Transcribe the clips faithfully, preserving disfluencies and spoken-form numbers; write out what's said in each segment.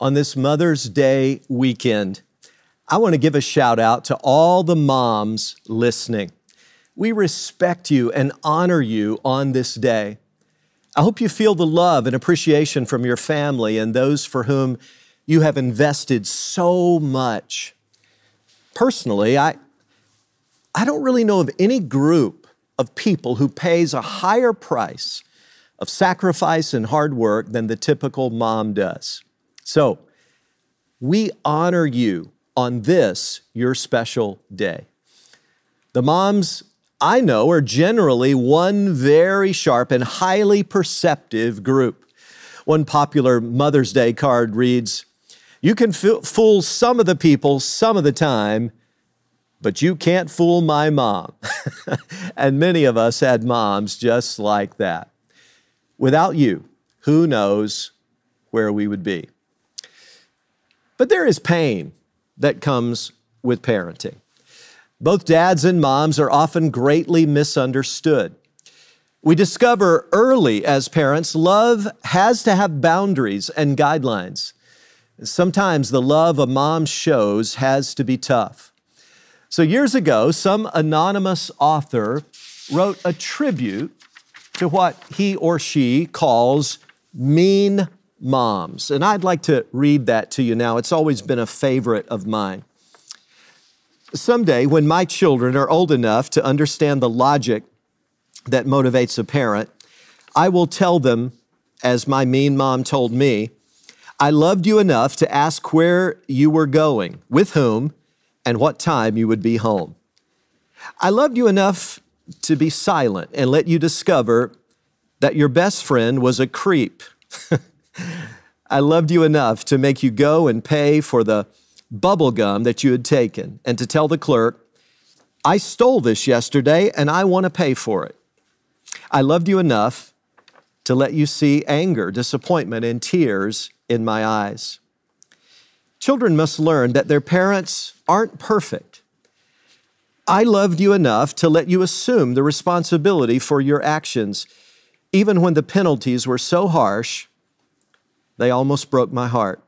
on this Mother's Day weekend, I want to give a shout out to all the moms listening. We respect you and honor you on this day. I hope you feel the love and appreciation from your family and those for whom you have invested so much. Personally, I, I don't really know of any group of people who pays a higher price of sacrifice and hard work than the typical mom does. So we honor you on this, your special day. The moms I know are generally one very sharp and highly perceptive group. One popular Mother's Day card reads, "You can fool some of the people some of the time, but you can't fool my mom." And many of us had moms just like that. Without you, who knows where we would be? But there is pain that comes with parenting. Both dads and moms are often greatly misunderstood. We discover early as parents, love has to have boundaries and guidelines. Sometimes the love a mom shows has to be tough. So years ago, some anonymous author wrote a tribute to what he or she calls mean moms. And I'd like to read that to you now. It's always been a favorite of mine. Someday, when my children are old enough to understand the logic that motivates a parent, I will tell them, as my mean mom told me, I loved you enough to ask where you were going, with whom, and what time you would be home. I loved you enough to be silent and let you discover that your best friend was a creep. I loved you enough to make you go and pay for the bubble gum that you had taken and to tell the clerk, I stole this yesterday and I want to pay for it. I loved you enough to let you see anger, disappointment, and tears in my eyes. Children must learn that their parents aren't perfect. I loved you enough to let you assume the responsibility for your actions, even when the penalties were so harsh, they almost broke my heart.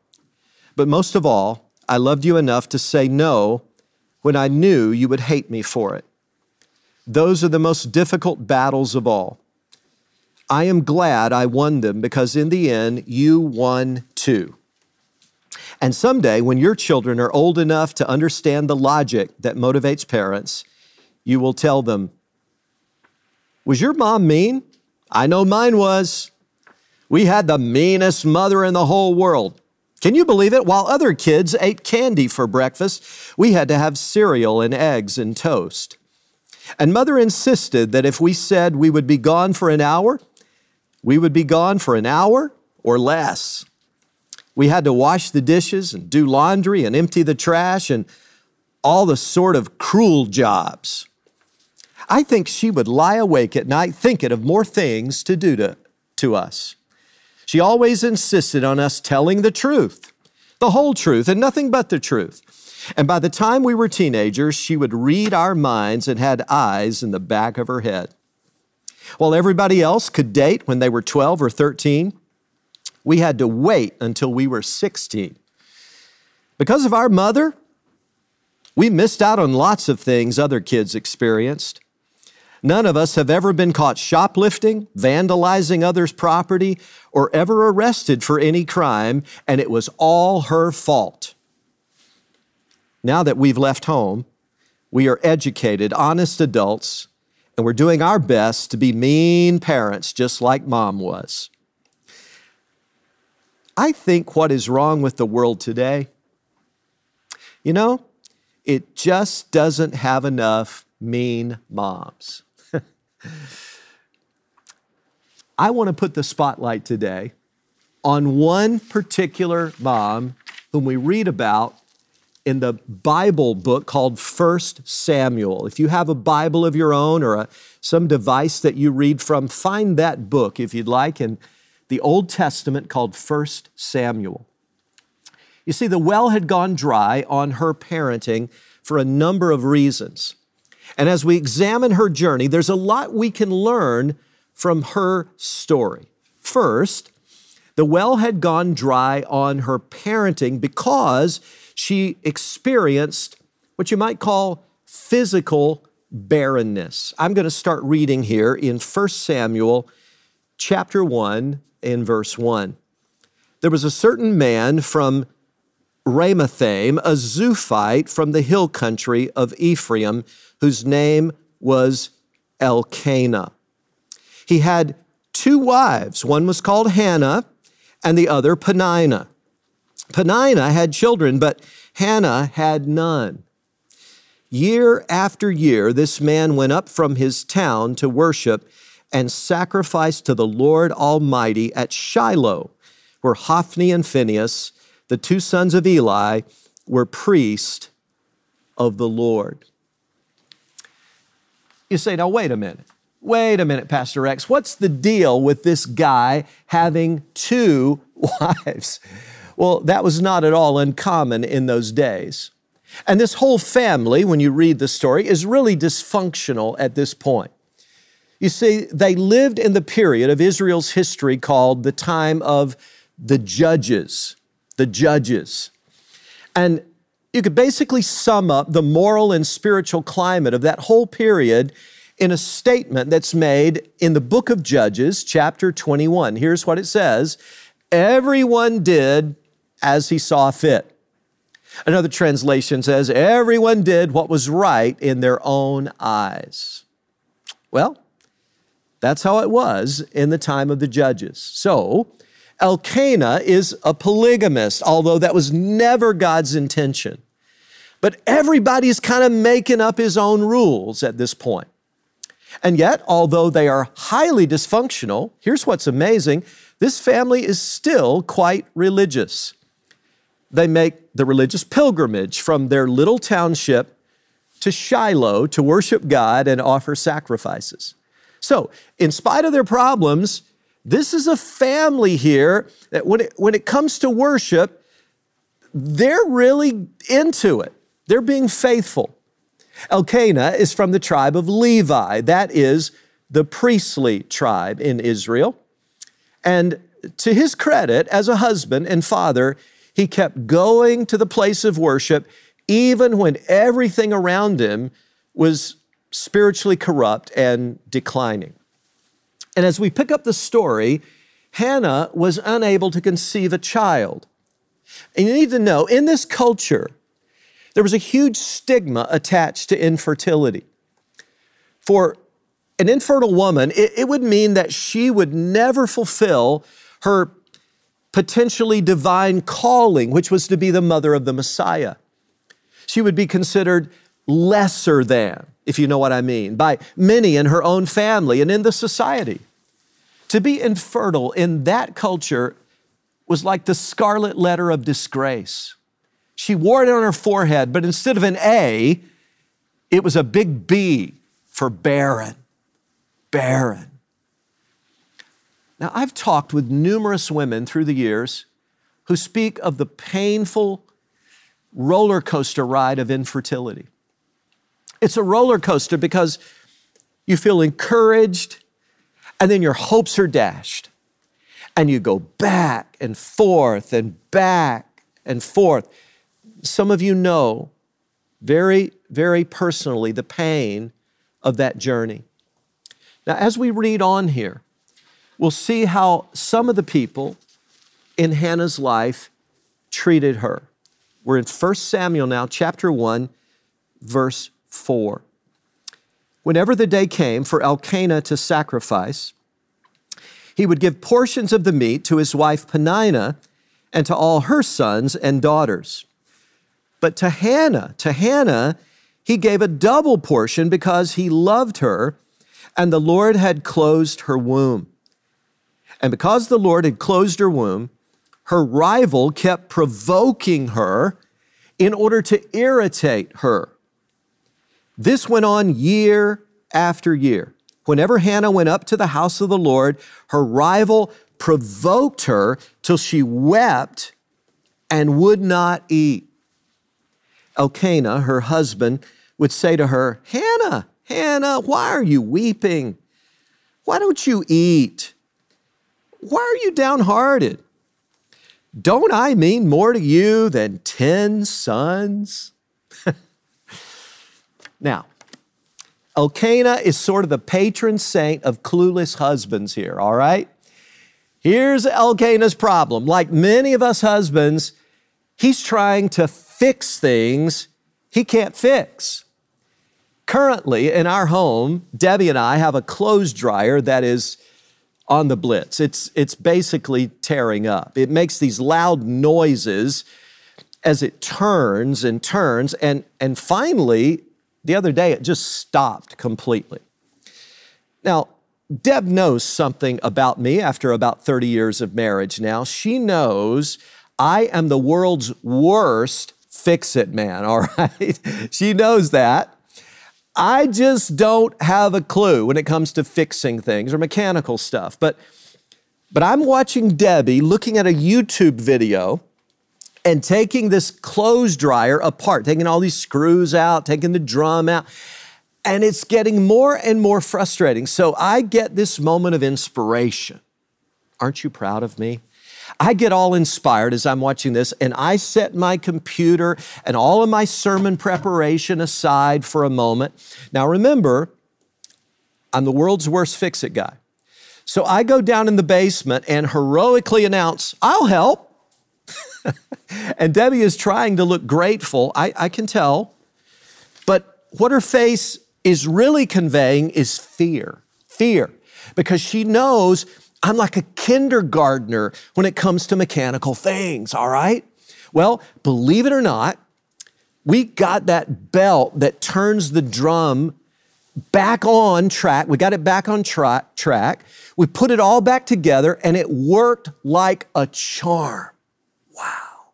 But most of all, I loved you enough to say no when I knew you would hate me for it. Those are the most difficult battles of all. I am glad I won them because in the end, you won too. And someday when your children are old enough to understand the logic that motivates parents, you will tell them, was your mom mean? I know mine was. We had the meanest mother in the whole world. Can you believe it? While other kids ate candy for breakfast, we had to have cereal and eggs and toast. And mother insisted that if we said we would be gone for an hour, we would be gone for an hour or less. We had to wash the dishes and do laundry and empty the trash and all the sort of cruel jobs. I think she would lie awake at night thinking of more things to do to, to us. She always insisted on us telling the truth, the whole truth and nothing but the truth. And by the time we were teenagers, she would read our minds and had eyes in the back of her head. While everybody else could date when they were twelve or thirteen, we had to wait until we were sixteen. Because of our mother, we missed out on lots of things other kids experienced. None of us have ever been caught shoplifting, vandalizing others' property, or ever arrested for any crime, and it was all her fault. Now that we've left home, we are educated, honest adults, and we're doing our best to be mean parents, just like Mom was. I think what is wrong with the world today, you know, it just doesn't have enough mean moms. I want to put the spotlight today on one particular mom whom we read about in the Bible book called First Samuel. If you have a Bible of your own or a, some device that you read from, find that book if you'd like in the Old Testament called First Samuel. You see, the well had gone dry on her parenting for a number of reasons. And as we examine her journey, there's a lot we can learn from her story. First, The well had gone dry on her parenting because she experienced what you might call physical barrenness. I'm going to start reading here in First Samuel chapter one and verse one. There was a certain man from Ramathaim, a Zuphite from the hill country of Ephraim, whose name was Elkanah. He had two wives. One was called Hannah and the other Peninnah. Peninnah had children, but Hannah had none. Year after year, this man went up from his town to worship and sacrifice to the Lord Almighty at Shiloh, where Hophni and Phinehas, the two sons of Eli, were priests of the Lord. You say, now, wait a minute. Wait a minute, Pastor X. What's the deal with this guy having two wives? Well, that was not at all uncommon in those days. And this whole family, when you read the story, is really dysfunctional at this point. You see, they lived in the period of Israel's history called the time of the judges, the judges. And you could basically sum up the moral and spiritual climate of that whole period in a statement that's made in the book of Judges, chapter twenty-one. Here's what it says: everyone did as he saw fit. Another translation says, everyone did what was right in their own eyes. Well, that's how it was in the time of the judges. So Elkanah is a polygamist, although that was never God's intention. But everybody's kind of making up his own rules at this point. And yet, although they are highly dysfunctional, here's what's amazing. This family is still quite religious. They make the religious pilgrimage from their little township to Shiloh to worship God and offer sacrifices. So, in spite of their problems, this is a family here that when it, when it comes to worship, they're really into it. They're being faithful. Elkanah is from the tribe of Levi. That is the priestly tribe in Israel. And to his credit, as a husband and father, he kept going to the place of worship even when everything around him was spiritually corrupt and declining. And as we pick up the story, Hannah was unable to conceive a child. And you need to know, in this culture, there was a huge stigma attached to infertility. For an infertile woman, it, it would mean that she would never fulfill her potentially divine calling, which was to be the mother of the Messiah. She would be considered lesser than, if you know what I mean, by many in her own family and in the society. To be infertile in that culture was like the scarlet letter of disgrace. She wore it on her forehead, but instead of an A, it was a big B for barren, barren. Now, I've talked with numerous women through the years who speak of the painful roller coaster ride of infertility. It's a roller coaster because you feel encouraged and then your hopes are dashed and you go back and forth and back and forth. Some of you know very, very personally the pain of that journey. Now, as we read on here, we'll see how some of the people in Hannah's life treated her. We're in First Samuel now, chapter one, verse four. Whenever the day came for Elkanah to sacrifice, he would give portions of the meat to his wife Peninnah and to all her sons and daughters. But to Hannah, to Hannah, he gave a double portion because he loved her, and the Lord had closed her womb. And because the Lord had closed her womb, her rival kept provoking her in order to irritate her. This went on year after year. Whenever Hannah went up to the house of the Lord, her rival provoked her till she wept and would not eat. Elkanah, her husband, would say to her, Hannah, Hannah, why are you weeping? Why don't you eat? Why are you downhearted? Don't I mean more to you than ten sons? Now, Elkanah is sort of the patron saint of clueless husbands here, all right? Here's Elkanah's problem. Like many of us husbands, he's trying to fix things he can't fix. Currently, in our home, Debbie and I have a clothes dryer that is on the blitz. It's, it's basically tearing up. It makes these loud noises as it turns and turns, and, and finally, the other day, it just stopped completely. Now, Deb knows something about me after about thirty years of marriage now. She knows I am the world's worst fix-it man, all right? She knows that. I just don't have a clue when it comes to fixing things or mechanical stuff. But, but I'm watching Debbie looking at a YouTube video and taking this clothes dryer apart, taking all these screws out, taking the drum out, and it's getting more and more frustrating. So I get this moment of inspiration. Aren't you proud of me? I get all inspired as I'm watching this, and I set my computer and all of my sermon preparation aside for a moment. Now remember, I'm the world's worst fix-it guy. So I go down in the basement and heroically announce, I'll help. And Debbie is trying to look grateful, I, I can tell, but what her face is really conveying is fear, fear, because she knows I'm like a kindergartner when it comes to mechanical things, all right? Well, believe it or not, we got that belt that turns the drum back on track. We got it back on tra- track. We put it all back together, and it worked like a charm. Wow,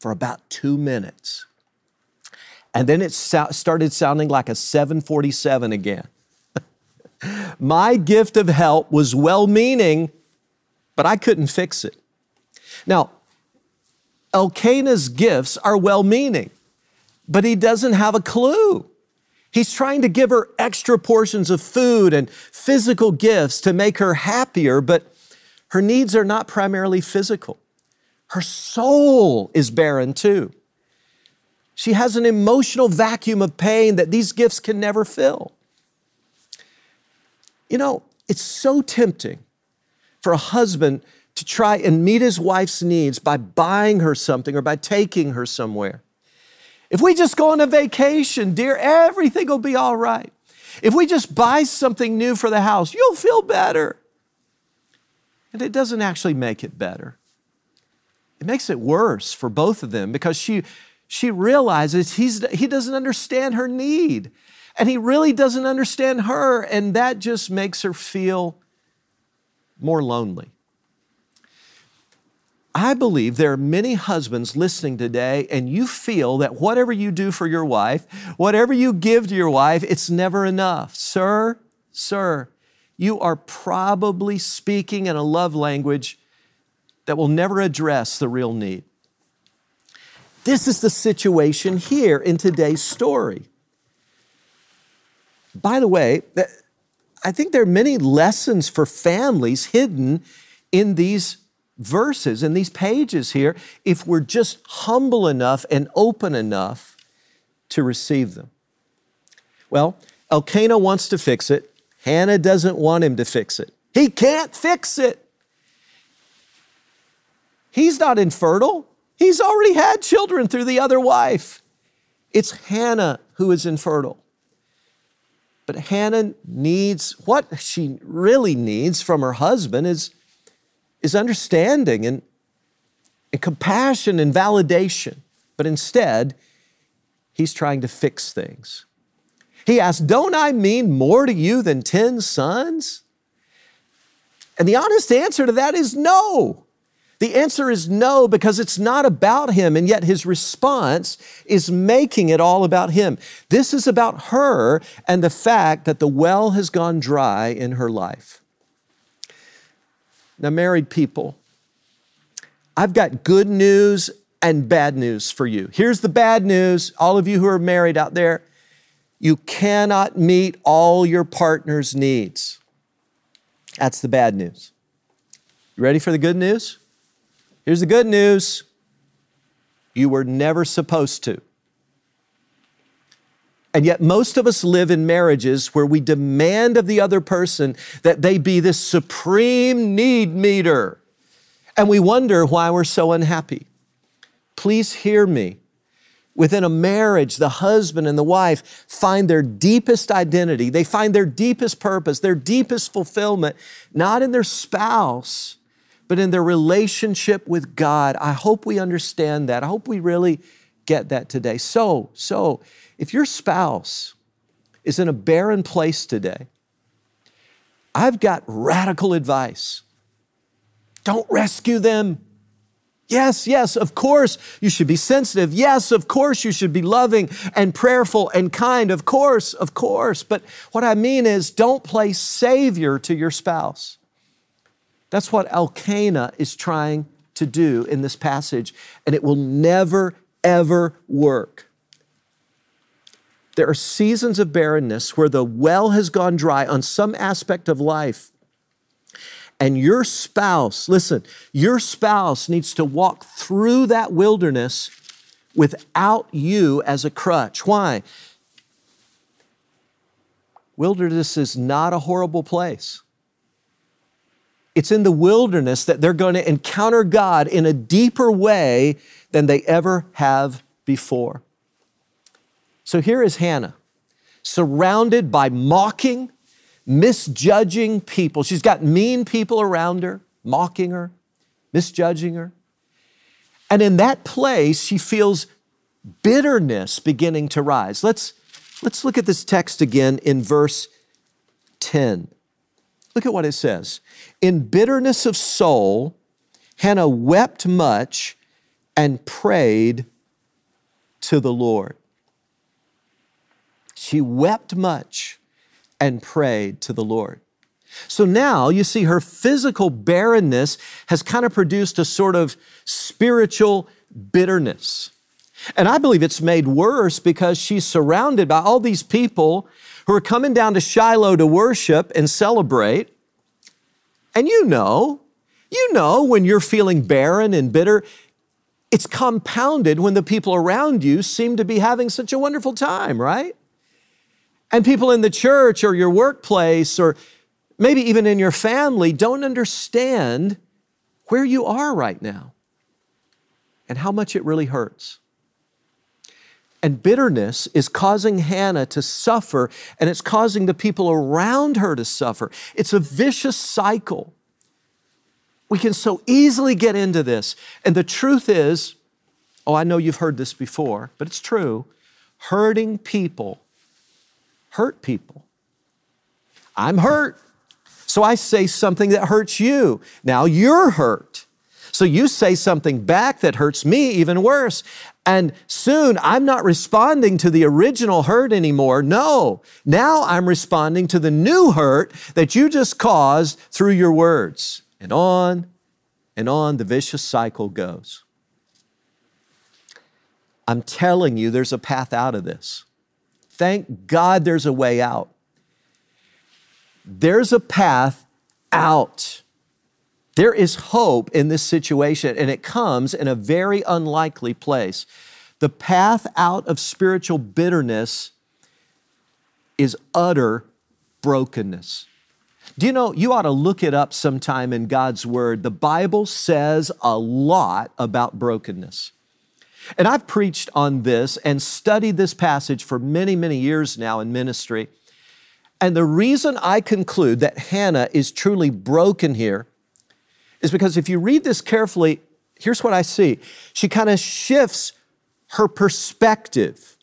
for about two minutes. And then it so- started sounding like a seven forty-seven again. My gift of help was well-meaning, but I couldn't fix it. Now, Elkanah's gifts are well-meaning, but he doesn't have a clue. He's trying to give her extra portions of food and physical gifts to make her happier, but her needs are not primarily physical. Her soul is barren too. She has an emotional vacuum of pain that these gifts can never fill. You know, it's so tempting for a husband to try and meet his wife's needs by buying her something or by taking her somewhere. If we just go on a vacation, dear, everything will be all right. If we just buy something new for the house, you'll feel better. And it doesn't actually make it better. It makes it worse for both of them because she, she realizes he's, he doesn't understand her need and he really doesn't understand her, and that just makes her feel more lonely. I believe there are many husbands listening today, and you feel that whatever you do for your wife, whatever you give to your wife, it's never enough. Sir, sir, you are probably speaking in a love language that will never address the real need. This is the situation here in today's story. By the way, I think there are many lessons for families hidden in these verses, in these pages here, if we're just humble enough and open enough to receive them. Well, Elkanah wants to fix it. Hannah doesn't want him to fix it. He can't fix it. He's not infertile. He's already had children through the other wife. It's Hannah who is infertile. But Hannah needs, what she really needs from her husband is, is understanding and, and compassion and validation. But instead, he's trying to fix things. He asks, don't I mean more to you than ten sons? And the honest answer to that is no. The answer is no, because it's not about him, and yet his response is making it all about him. This is about her and the fact that the well has gone dry in her life. Now, married people, I've got good news and bad news for you. Here's the bad news, all of you who are married out there. You cannot meet all your partner's needs. That's the bad news. You ready for the good news? Here's the good news. You were never supposed to. And yet most of us live in marriages where we demand of the other person that they be this supreme need meter. And we wonder why we're so unhappy. Please hear me. Within a marriage, the husband and the wife find their deepest identity. They find their deepest purpose, their deepest fulfillment, not in their spouse, but in their relationship with God. I hope we understand that. I hope we really get that today. So, so if your spouse is in a barren place today, I've got radical advice. Don't rescue them. Yes, yes, of course you should be sensitive. Yes, of course you should be loving and prayerful and kind. Of course, of course. But what I mean is don't play savior to your spouse. That's what Elkanah is trying to do in this passage, and it will never, ever work. There are seasons of barrenness where the well has gone dry on some aspect of life. And your spouse, listen, your spouse needs to walk through that wilderness without you as a crutch. Why? Wilderness is not a horrible place. It's in the wilderness that they're going to encounter God in a deeper way than they ever have before. So here is Hannah, surrounded by mocking, misjudging people. She's got mean people around her, mocking her, misjudging her. And in that place, she feels bitterness beginning to rise. Let's, let's look at this text again in verse ten. Look at what it says. In bitterness of soul, Hannah wept much and prayed to the Lord. She wept much and prayed to the Lord. So now you see her physical barrenness has kind of produced a sort of spiritual bitterness. And I believe it's made worse because she's surrounded by all these people who are coming down to Shiloh to worship and celebrate. And you know, you know when you're feeling barren and bitter, it's compounded when the people around you seem to be having such a wonderful time, right? And people in the church or your workplace or maybe even in your family don't understand where you are right now and how much it really hurts. And bitterness is causing Hannah to suffer, and it's causing the people around her to suffer. It's a vicious cycle. We can so easily get into this. And the truth is, oh, I know you've heard this before, but it's true, hurting people hurt people. I'm hurt, so I say something that hurts you. Now you're hurt, so you say something back that hurts me even worse. And soon I'm not responding to the original hurt anymore. No, now I'm responding to the new hurt that you just caused through your words. And on and on the vicious cycle goes. I'm telling you, there's a path out of this. Thank God there's a way out. There's a path out. There is hope in this situation, and it comes in a very unlikely place. The path out of spiritual bitterness is utter brokenness. Do you know, you ought to look it up sometime in God's Word. The Bible says a lot about brokenness. And I've preached on this and studied this passage for many, many years now in ministry. And the reason I conclude that Hannah is truly broken here is because if you read this carefully, here's what I see. She kind of shifts her perspective.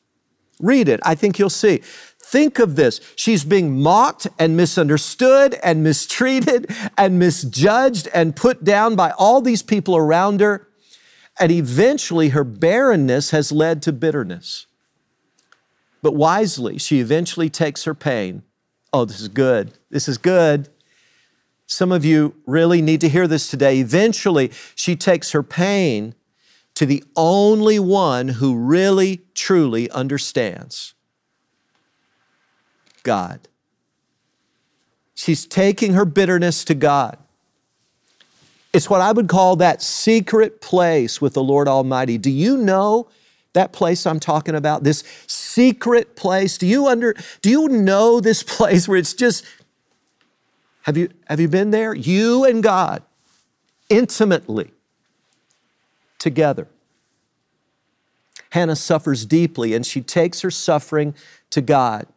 Read it, I think you'll see. Think of this. She's being mocked and misunderstood and mistreated and misjudged and put down by all these people around her. And eventually her barrenness has led to bitterness. But wisely, she eventually takes her pain. Oh, this is good. This is good. Some of you really need to hear this today. Eventually, she takes her pain to the only one who really, truly understands. God. She's taking her bitterness to God. It's what I would call that secret place with the Lord Almighty. Do you know that place I'm talking about? This secret place. Do you under, do you know this place where it's just, have you, have you been there? You and God, intimately together. Hannah suffers deeply and she takes her suffering to God.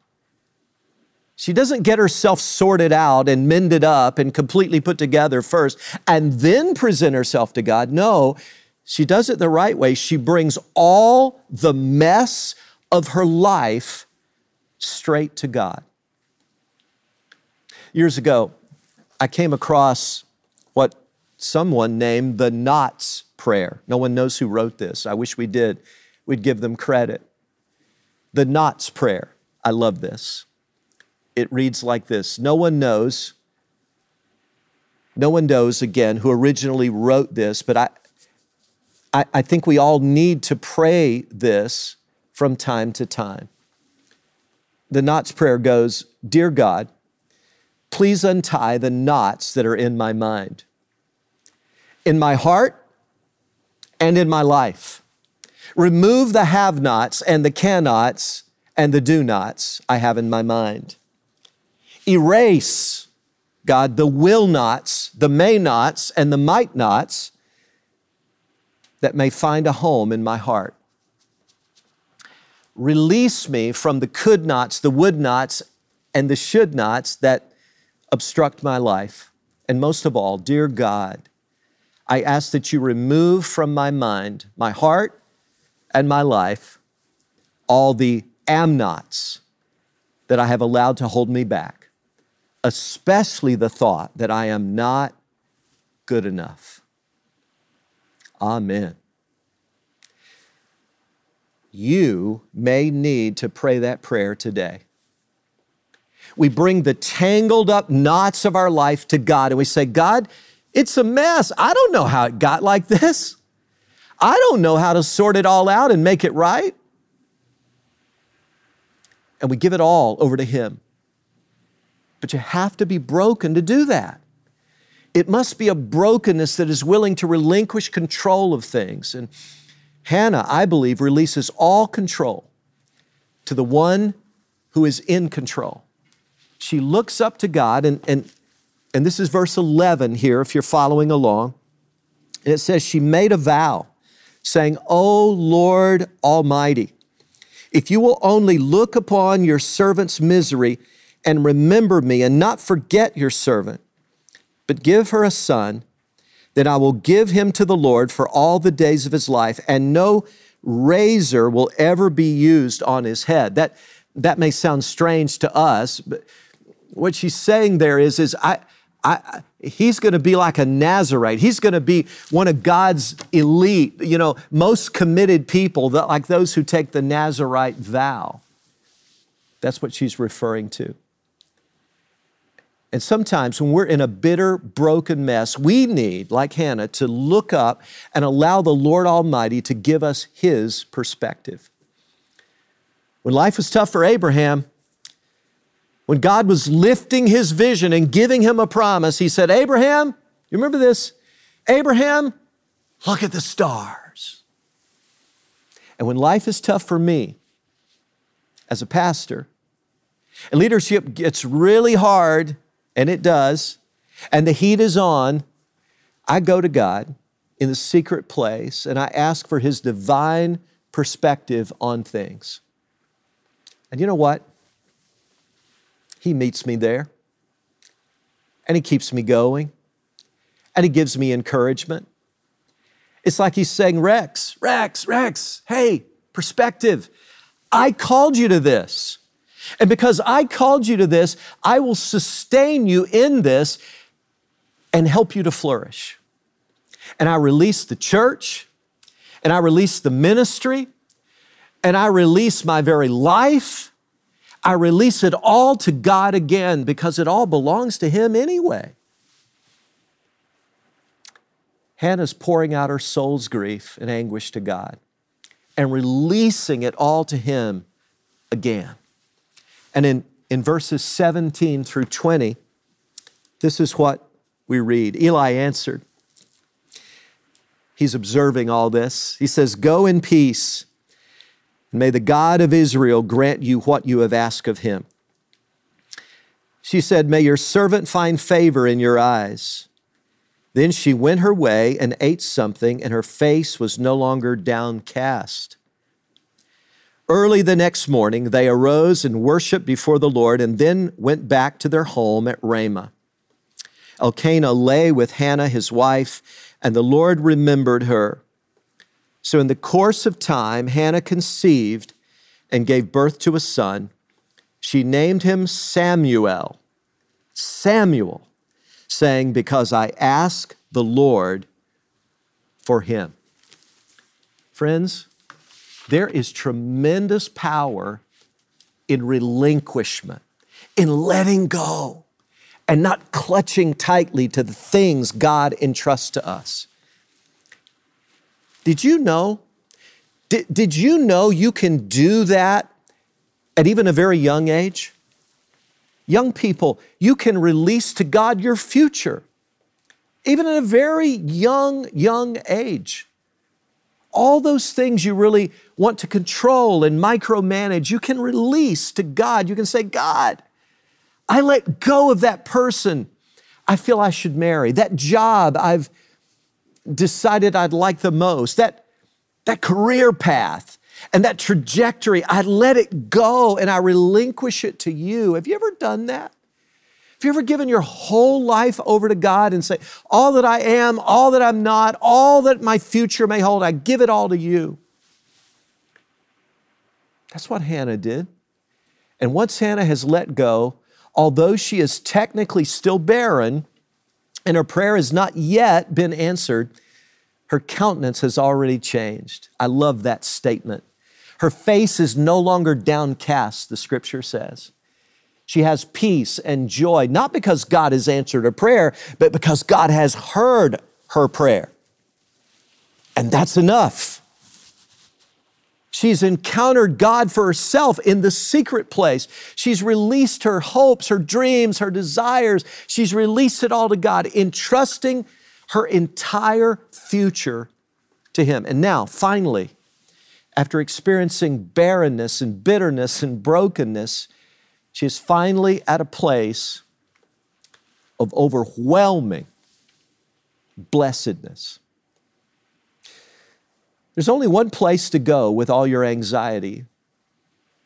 She doesn't get herself sorted out and mended up and completely put together first and then present herself to God. No, she does it the right way. She brings all the mess of her life straight to God. Years ago, I came across what someone named the Knots Prayer. No one knows who wrote this. I wish we did. We'd give them credit. The Knots Prayer. I love this. It reads like this. No one knows, no one knows again who originally wrote this, but I, I, I think we all need to pray this from time to time. The Knots Prayer goes, Dear God, please untie the knots that are in my mind, in my heart, and in my life. Remove the have-nots and the can-nots and the do-nots I have in my mind. Erase, God, the will-nots, the may-nots, and the might-nots that may find a home in my heart. Release me from the could-nots, the would-nots, and the should-nots that obstruct my life. And most of all, dear God, I ask that you remove from my mind, my heart, and my life all the am-nots that I have allowed to hold me back. Especially the thought that I am not good enough. Amen. You may need to pray that prayer today. We bring the tangled up knots of our life to God and we say, God, it's a mess. I don't know how it got like this. I don't know how to sort it all out and make it right. And we give it all over to Him. But you have to be broken to do that. It must be a brokenness that is willing to relinquish control of things. And Hannah, I believe, releases all control to the one who is in control. She looks up to God, and, and, and this is verse eleven here, if you're following along. And it says, she made a vow, saying, O Lord Almighty, if you will only look upon your servant's misery and remember me and not forget your servant, but give her a son, then I will give him to the Lord for all the days of his life, and no razor will ever be used on his head. That, that may sound strange to us, but what she's saying there is, is I, I, he's gonna be like a Nazarite. He's gonna be one of God's elite, you know, most committed people, that, like those who take the Nazarite vow. That's what she's referring to. And sometimes when we're in a bitter, broken mess, we need, like Hannah, to look up and allow the Lord Almighty to give us His perspective. When life was tough for Abraham, when God was lifting his vision and giving him a promise, He said, Abraham, you remember this? Abraham, look at the stars. And when life is tough for me, as a pastor, and leadership gets really hard, and it does, and the heat is on, I go to God in the secret place and I ask for His divine perspective on things. And you know what? He meets me there and He keeps me going and He gives me encouragement. It's like He's saying, Rex, Rex, Rex, hey, perspective. I called you to this. And because I called you to this, I will sustain you in this and help you to flourish. And I release the church, and I release the ministry, and I release my very life. I release it all to God again because it all belongs to Him anyway. Hannah's pouring out her soul's grief and anguish to God and releasing it all to Him again. And in, in verses seventeen through twenty, this is what we read. Eli answered, He's observing all this. He says, go in peace, and may the God of Israel grant you what you have asked of him. She said, may your servant find favor in your eyes. Then she went her way and ate something, and her face was no longer downcast. Early the next morning, they arose and worshiped before the Lord, and then went back to their home at Ramah. Elkanah lay with Hannah, his wife, and the Lord remembered her. So in the course of time, Hannah conceived and gave birth to a son. She named him Samuel, Samuel, saying, because I ask the Lord for him. Friends, there is tremendous power in relinquishment, in letting go, and not clutching tightly to the things God entrusts to us. Did you know? Did, did you know you can do that at even a very young age? Young people, you can release to God your future, even at a very young, young age. All those things you really want to control and micromanage, you can release to God. You can say, God, I let go of that person I feel I should marry, that job I've decided I'd like the most, that, that career path, and that trajectory. I let it go and I relinquish it to you. Have you ever done that? Have you ever given your whole life over to God and say, all that I am, all that I'm not, all that my future may hold, I give it all to you? That's what Hannah did. And once Hannah has let go, although she is technically still barren and her prayer has not yet been answered, her countenance has already changed. I love that statement. Her face is no longer downcast, the scripture says. She has peace and joy, not because God has answered her prayer, but because God has heard her prayer. And that's enough. She's encountered God for herself in the secret place. She's released her hopes, her dreams, her desires. She's released it all to God, entrusting her entire future to him. And now, finally, after experiencing barrenness and bitterness and brokenness, she is finally at a place of overwhelming blessedness. There's only one place to go with all your anxiety,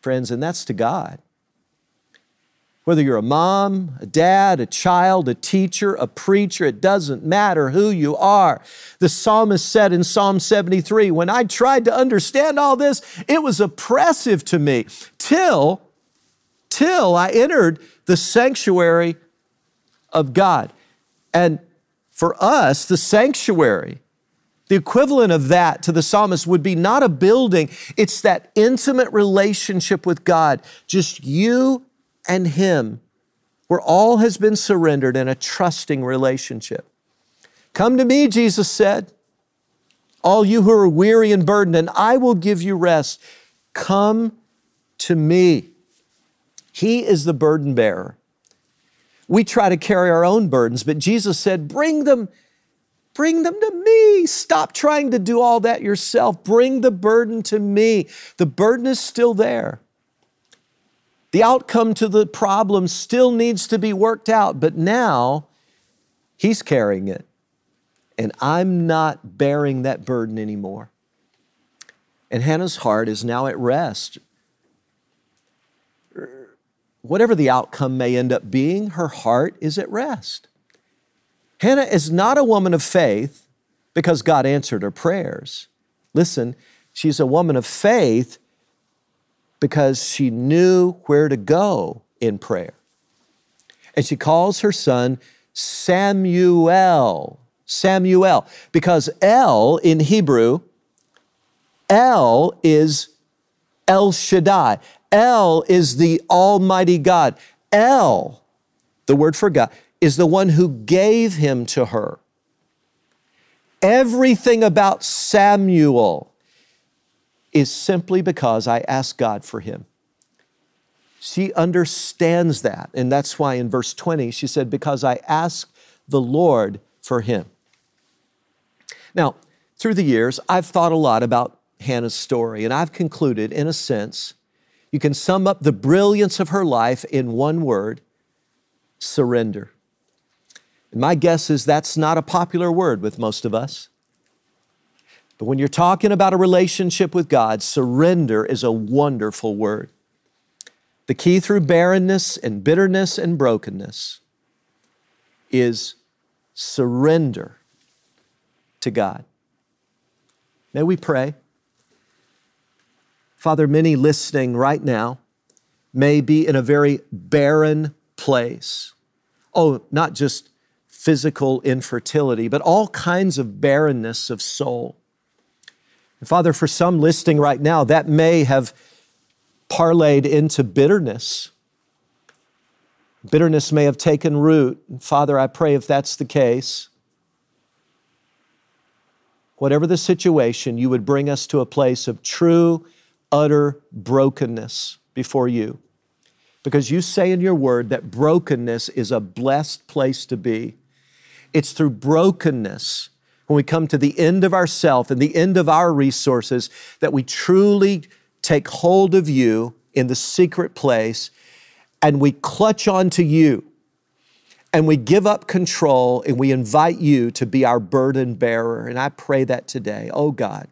friends, and that's to God. Whether you're a mom, a dad, a child, a teacher, a preacher, it doesn't matter who you are. The psalmist said in Psalm seventy-three, when I tried to understand all this, it was oppressive to me till, till I entered the sanctuary of God. And for us, the sanctuary, the equivalent of that to the psalmist would be not a building. It's that intimate relationship with God, just you and him, where all has been surrendered in a trusting relationship. Come to me, Jesus said, all you who are weary and burdened, and I will give you rest. Come to me. He is the burden bearer. We try to carry our own burdens, but Jesus said, bring them, bring them to me. Stop trying to do all that yourself. Bring the burden to me. The burden is still there. The outcome to the problem still needs to be worked out, but now he's carrying it, and I'm not bearing that burden anymore. And Hannah's heart is now at rest. Whatever the outcome may end up being, her heart is at rest. Hannah is not a woman of faith because God answered her prayers. Listen, she's a woman of faith because she knew where to go in prayer. And she calls her son Samuel, Samuel, because El in Hebrew, El is El Shaddai. El is the Almighty God. El, the word for God, is the one who gave him to her. Everything about Samuel is simply because I asked God for him. She understands that, and that's why in verse twenty, she said, because I asked the Lord for him. Now, Through the years, I've thought a lot about Hannah's story, and I've concluded, in a sense, you can sum up the brilliance of her life in one word: surrender. And my guess is that's not a popular word with most of us. But when you're talking about a relationship with God, surrender is a wonderful word. The key through barrenness and bitterness and brokenness is surrender to God. May we pray. Father, many listening right now may be in a very barren place. Oh, not just physical infertility, but all kinds of barrenness of soul. And Father, for some listening right now, that may have parlayed into bitterness. Bitterness may have taken root. And Father, I pray if that's the case, whatever the situation, you would bring us to a place of true, utter brokenness before you. Because you say in your word that brokenness is a blessed place to be. It's through brokenness, when we come to the end of ourself and the end of our resources, that we truly take hold of you in the secret place, and we clutch onto you, and we give up control, and we invite you to be our burden bearer. And I pray that today, oh God,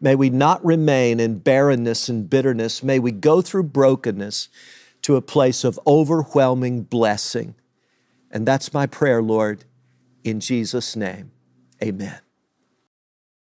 may we not remain in barrenness and bitterness. May we go through brokenness to a place of overwhelming blessing. And that's my prayer, Lord, in Jesus' name, amen.